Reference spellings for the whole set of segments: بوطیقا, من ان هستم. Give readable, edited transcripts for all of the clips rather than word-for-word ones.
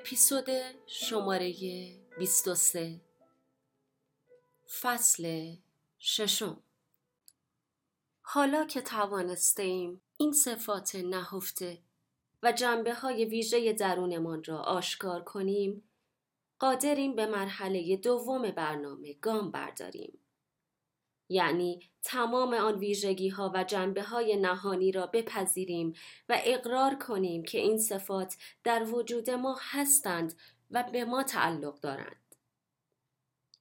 اپیزود شماره 23 فصل ششم. حالا که توانستیم این صفات نهفته و جنبه‌های ویژه درونمان را آشکار کنیم، قادریم به مرحله دوم برنامه گام برداریم. یعنی تمام آن ویژگی‌ها و جنبه‌های نهانی را بپذیریم و اقرار کنیم که این صفات در وجود ما هستند و به ما تعلق دارند.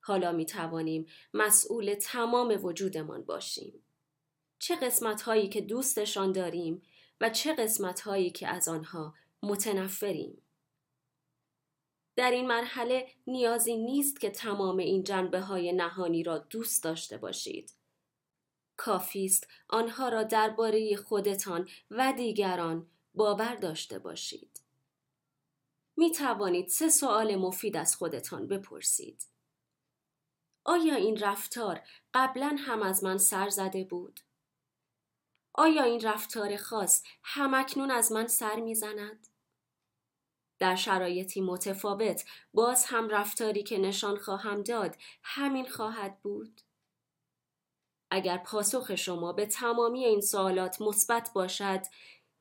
حالا می‌توانیم مسئول تمام وجودمان باشیم. چه قسمت‌هایی که دوستشان داریم و چه قسمت‌هایی که از آنها متنفریم. در این مرحله نیازی نیست که تمام این جنبه‌های نهانی را دوست داشته باشید. کافی است آنها را درباره خودتان و دیگران باور داشته باشید. می توانید 3 سوال مفید از خودتان بپرسید. آیا این رفتار قبلا هم از من سر زده بود؟ آیا این رفتار خاص همکنون از من سر می زند؟ در شرایطی متفاوت باز هم رفتاری که نشان خواهم داد همین خواهد بود؟ اگر پاسخ شما به تمامی این سوالات مثبت باشد،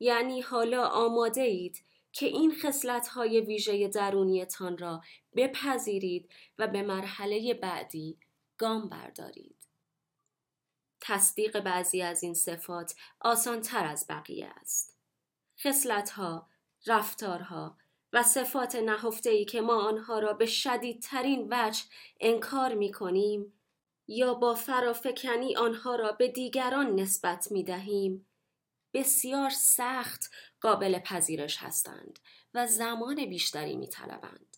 یعنی حالا آماده اید که این خصلت‌های ویژه درونیتان را بپذیرید و به مرحله بعدی گام بردارید. تصدیق بعضی از این صفات آسان‌تر از بقیه است. خصلت‌ها، رفتارها و صفات نهفته‌ای که ما آنها را به شدیدترین وجه انکار می‌کنیم یا با فرافکنی آنها را به دیگران نسبت می‌دهیم، بسیار سخت قابل پذیرش هستند و زمان بیشتری می‌طلبند.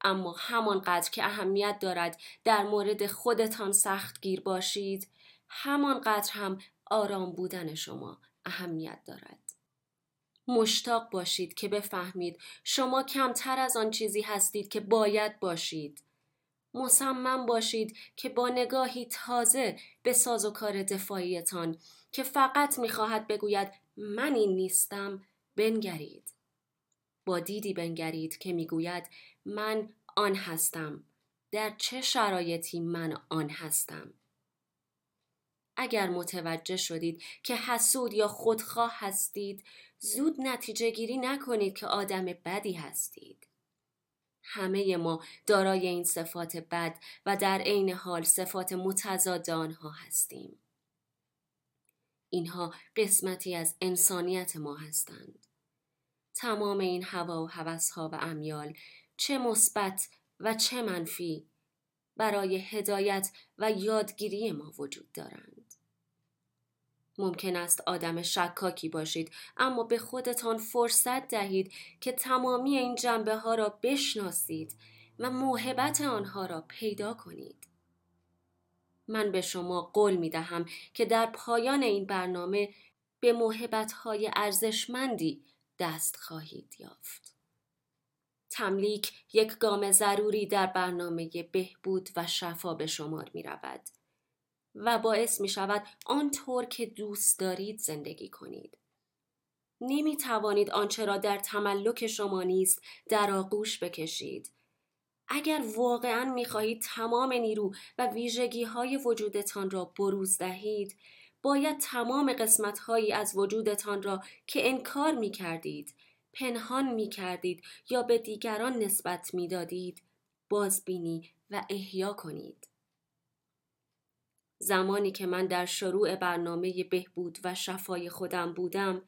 اما همانقدر که اهمیت دارد در مورد خودتان سختگیر باشید، همانقدر هم آرام بودن شما اهمیت دارد. مشتاق باشید که بفهمید شما کمتر از آن چیزی هستید که باید باشید. مصمم باشید که با نگاهی تازه به سازوکار دفاعیتان که فقط می‌خواهد بگوید من این نیستم بنگرید. با دیدی بنگرید که می‌گوید من آن هستم. در چه شرایطی من آن هستم؟ اگر متوجه شدید که حسود یا خودخواه هستید، زود نتیجه گیری نکنید که آدم بدی هستید. همه ما دارای این صفات بد و در عین حال صفات متضاد آنها هستیم. اینها قسمتی از انسانیت ما هستند. تمام این هوا و هوس‌ها و امیال، چه مثبت و چه منفی، برای هدایت و یادگیری ما وجود دارند. ممکن است آدم شکاکی باشید، اما به خودتان فرصت دهید که تمامی این جنبه‌ها را بشناسید و موهبت آنها را پیدا کنید. من به شما قول می‌دهم که در پایان این برنامه به موهبت‌های ارزشمندی دست خواهید یافت. تملیک یک گام ضروری در برنامه بهبود و شفا به شمار می رود و باعث می شود آنطور که دوست دارید زندگی کنید. نمی توانید آنچه را در تملک شما نیست در آغوش بکشید. اگر واقعاً می خواهید تمام نیرو و ویژگی های وجودتان را بروز دهید، باید تمام قسمت هایی از وجودتان را که انکار می کردید، پنهان می کردید یا به دیگران نسبت می دادید، بازبینی و احیا کنید. زمانی که من در شروع برنامه بهبود و شفای خودم بودم،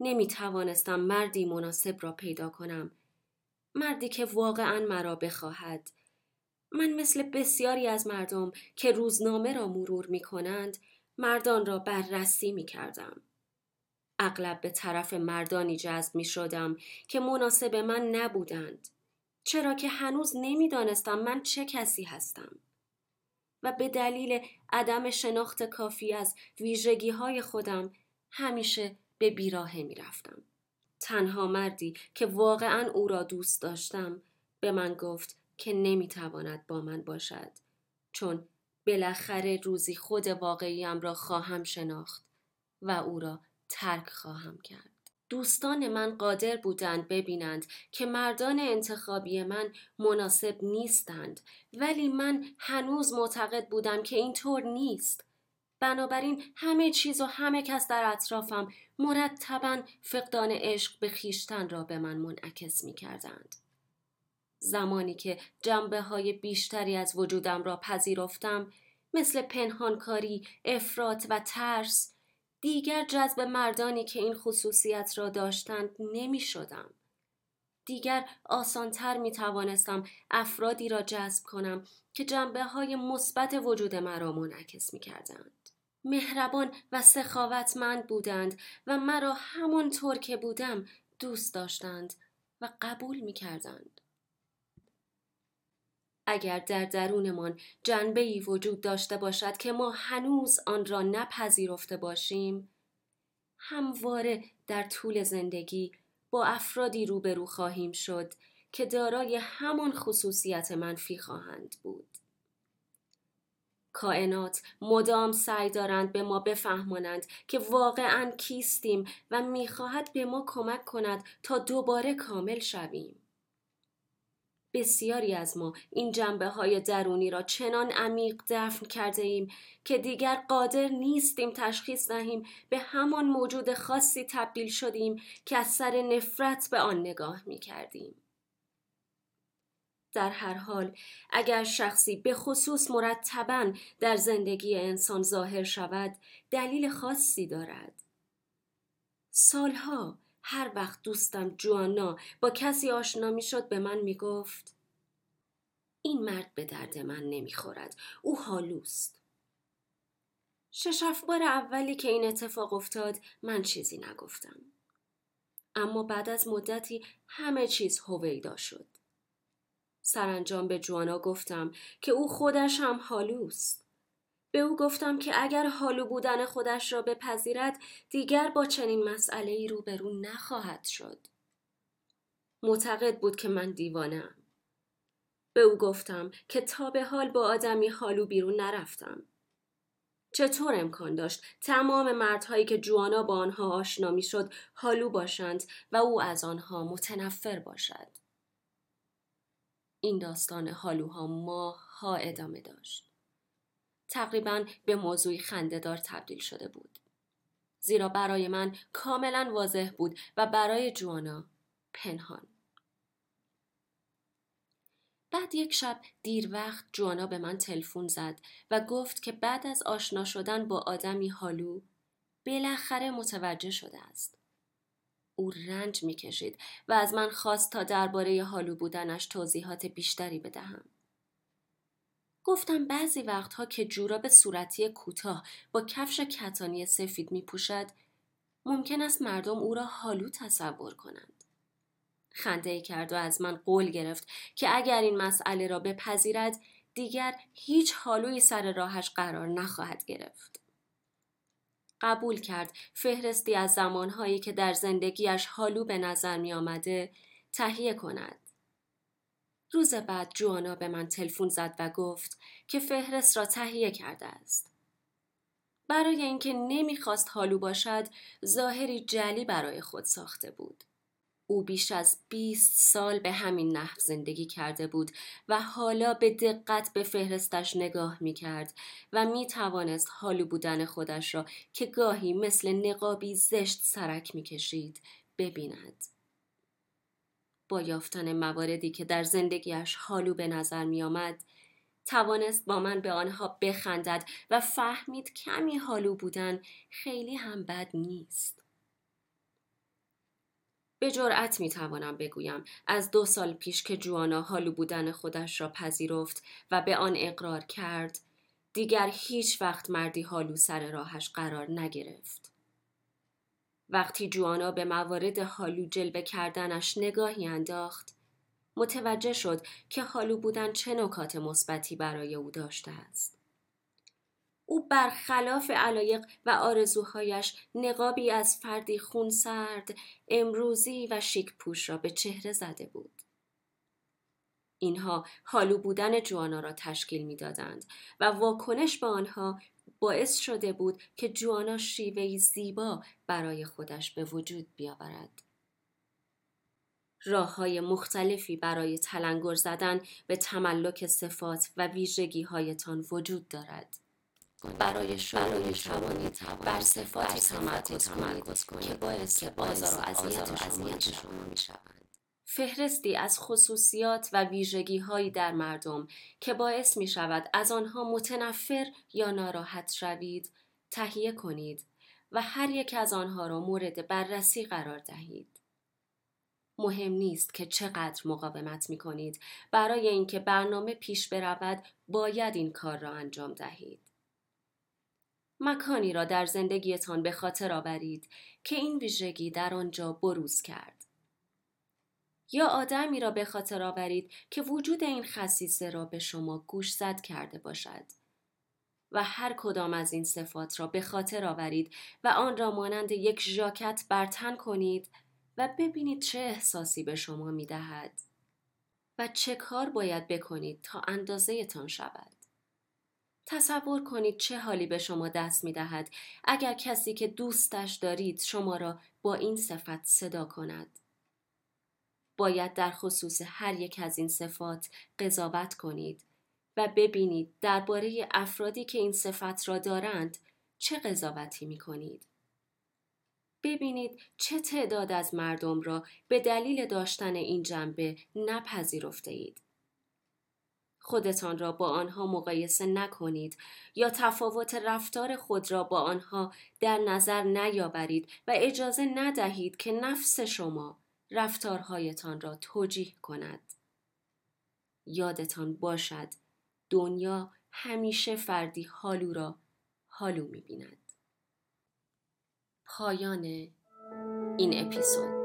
نمی توانستم مردی مناسب را پیدا کنم. مردی که واقعاً مرا بخواهد. من مثل بسیاری از مردم که روزنامه را مرور می کنند، مردان را بررسی می کردم. اغلب به طرف مردانی جذب می شدم که مناسب من نبودند، چرا که هنوز نمی دانستم من چه کسی هستم و به دلیل عدم شناخت کافی از ویژگی های خودم همیشه به بیراهه می رفتم. تنها مردی که واقعاً او را دوست داشتم به من گفت که نمی تواند با من باشد، چون بالاخره روزی خود واقعیم را خواهم شناخت و او را ترک خواهم کرد. دوستان من قادر بودند ببینند که مردان انتخابی من مناسب نیستند، ولی من هنوز معتقد بودم که اینطور نیست. بنابراین همه چیز و همه کس در اطرافم مرتباً فقدان عشق به خویشتن را به من منعکس می کردند. زمانی که جنبه های بیشتری از وجودم را پذیرفتم، مثل پنهانکاری، افراط و ترس، دیگر جذب مردانی که این خصوصیت را داشتند نمی شدم. دیگر آسانتر می توانستم افرادی را جذب کنم که جنبه های مثبت وجود مرا منعکس می کردند. مهربان و سخاوتمند بودند و مرا همانطور که بودم دوست داشتند و قبول می کردند. اگر در درونمان جنبه‌ای وجود داشته باشد که ما هنوز آن را نپذیرفته باشیم، همواره در طول زندگی با افرادی روبرو خواهیم شد که دارای همان خصوصیت منفی خواهند بود. کائنات مدام سعی دارند به ما بفهمانند که واقعاً کیستیم و می‌خواهد به ما کمک کند تا دوباره کامل شویم. بسیاری از ما این جنبه‌های درونی را چنان عمیق دفن کرده ایم که دیگر قادر نیستیم تشخیص دهیم به همان موجود خاصی تبدیل شدیم که از سر نفرت به آن نگاه می‌کردیم. در هر حال، اگر شخصی به خصوص مرتباً در زندگی انسان ظاهر شود، دلیل خاصی دارد. سالها هر وقت دوستم جوانا با کسی آشنا می شد به من می گفت این مرد به درد من نمی خورد، او هالوست. 6-7 بار اولی که این اتفاق افتاد من چیزی نگفتم. اما بعد از مدتی همه چیز هویدا شد. سرانجام به جوانا گفتم که او خودش هم هالوست. به او گفتم که اگر هالو بودن خودش را بپذیرد دیگر با چنین مسئله‌ای روبرو نخواهد شد. معتقد بود که من دیوانه‌ام. به او گفتم که تا به حال با آدمی هالو بیرون نرفتم. چطور امکان داشت تمام مردهایی که جوانا با آنها آشنا می‌شد هالو باشند و او از آنها متنفر باشد؟ این داستان هالوها ماه‌ها ادامه داشت. تقریباً به موضوعی خنده‌دار تبدیل شده بود. زیرا برای من کاملاً واضح بود و برای جوانا پنهان. بعد یک شب دیر وقت جوانا به من تلفن زد و گفت که بعد از آشنا شدن با آدمی هالو بالاخره متوجه شده است. او رنج می‌کشید و از من خواست تا درباره هالو بودنش توضیحات بیشتری بدهم. گفتم بعضی وقتها که جوراب صورتی کوتاه با کفش کتانی سفید می پوشد، ممکن است مردم او را هالو تصور کنند. خنده‌ای کرد و از من قول گرفت که اگر این مسئله را بپذیرد، دیگر هیچ هالویی سر راهش قرار نخواهد گرفت. قبول کرد فهرستی از زمانهایی که در زندگیش هالو به نظر می آمده، تهیه کند. روز بعد جوانا به من تلفن زد و گفت که فهرست را تهیه کرده است. برای اینکه نمیخواست هالو باشد، ظاهری جعلی برای خود ساخته بود. او بیش از 20 سال به همین نحو زندگی کرده بود و حالا به دقت به فهرستش نگاه میکرد و میتوانست هالو بودن خودش را که گاهی مثل نقابی زشت سرک میکشید ببیند. با یافتن مواردی که در زندگیش هالو به نظر می آمد، توانست با من به آنها بخندد و فهمید کمی هالو بودن خیلی هم بد نیست. به جرأت می توانم بگویم از 2 سال پیش که جوانا هالو بودن خودش را پذیرفت و به آن اقرار کرد، دیگر هیچ وقت مردی هالو سر راهش قرار نگرفت. وقتی جوانا به موارد هالو جلوه کردنش نگاهی انداخت، متوجه شد که هالو بودن چه نکات مثبتی برای او داشته است. او برخلاف علایق و آرزوهایش نقابی از فردی خونسرد، امروزی و شیک پوش را به چهره زده بود. اینها هالو بودن جوانا را تشکیل می دادند و واکنش به آنها باعث شده بود که جوانا شیوهی زیبا برای خودش به وجود بیاورد. راه‌های مختلفی برای تلنگر زدن به تملک صفات و ویژگی‌هایتان وجود دارد. برای شروع شما بر صفات تمرکز کنید که باعث بازار و اذیت شما می‌شوند. فهرستی از خصوصیات و ویژگی‌هایی در مردم که باعث می‌شود از آنها متنفر یا ناراحت شوید، تهیه کنید و هر یک از آنها را مورد بررسی قرار دهید. مهم نیست که چقدر مقاومت می‌کنید، برای اینکه برنامه پیش برود، باید این کار را انجام دهید. مکانی را در زندگیتان به خاطر آورید که این ویژگی در آنجا بروز کرد. یا آدمی را به خاطر آورید که وجود این خصیصه را به شما گوشزد کرده باشد. و هر کدام از این صفات را به خاطر آورید و آن را مانند یک ژاکت بر تن کنید و ببینید چه احساسی به شما می دهد و چه کار باید بکنید تا اندازه تان شود. تصور کنید چه حالی به شما دست می دهد اگر کسی که دوستش دارید شما را با این صفت صدا کند. باید در خصوص هر یک از این صفات قضاوت کنید و ببینید درباره افرادی که این صفت را دارند چه قضاوتی می کنید. ببینید چه تعداد از مردم را به دلیل داشتن این جنبه نپذیرفته اید. خودتان را با آنها مقایسه نکنید یا تفاوت رفتار خود را با آنها در نظر نیاورید و اجازه ندهید که نفس شما رفتارهایتان را توجیه کند. یادتان باشد دنیا همیشه فردی حالو را حالو می‌بیند. پایان این اپیزود.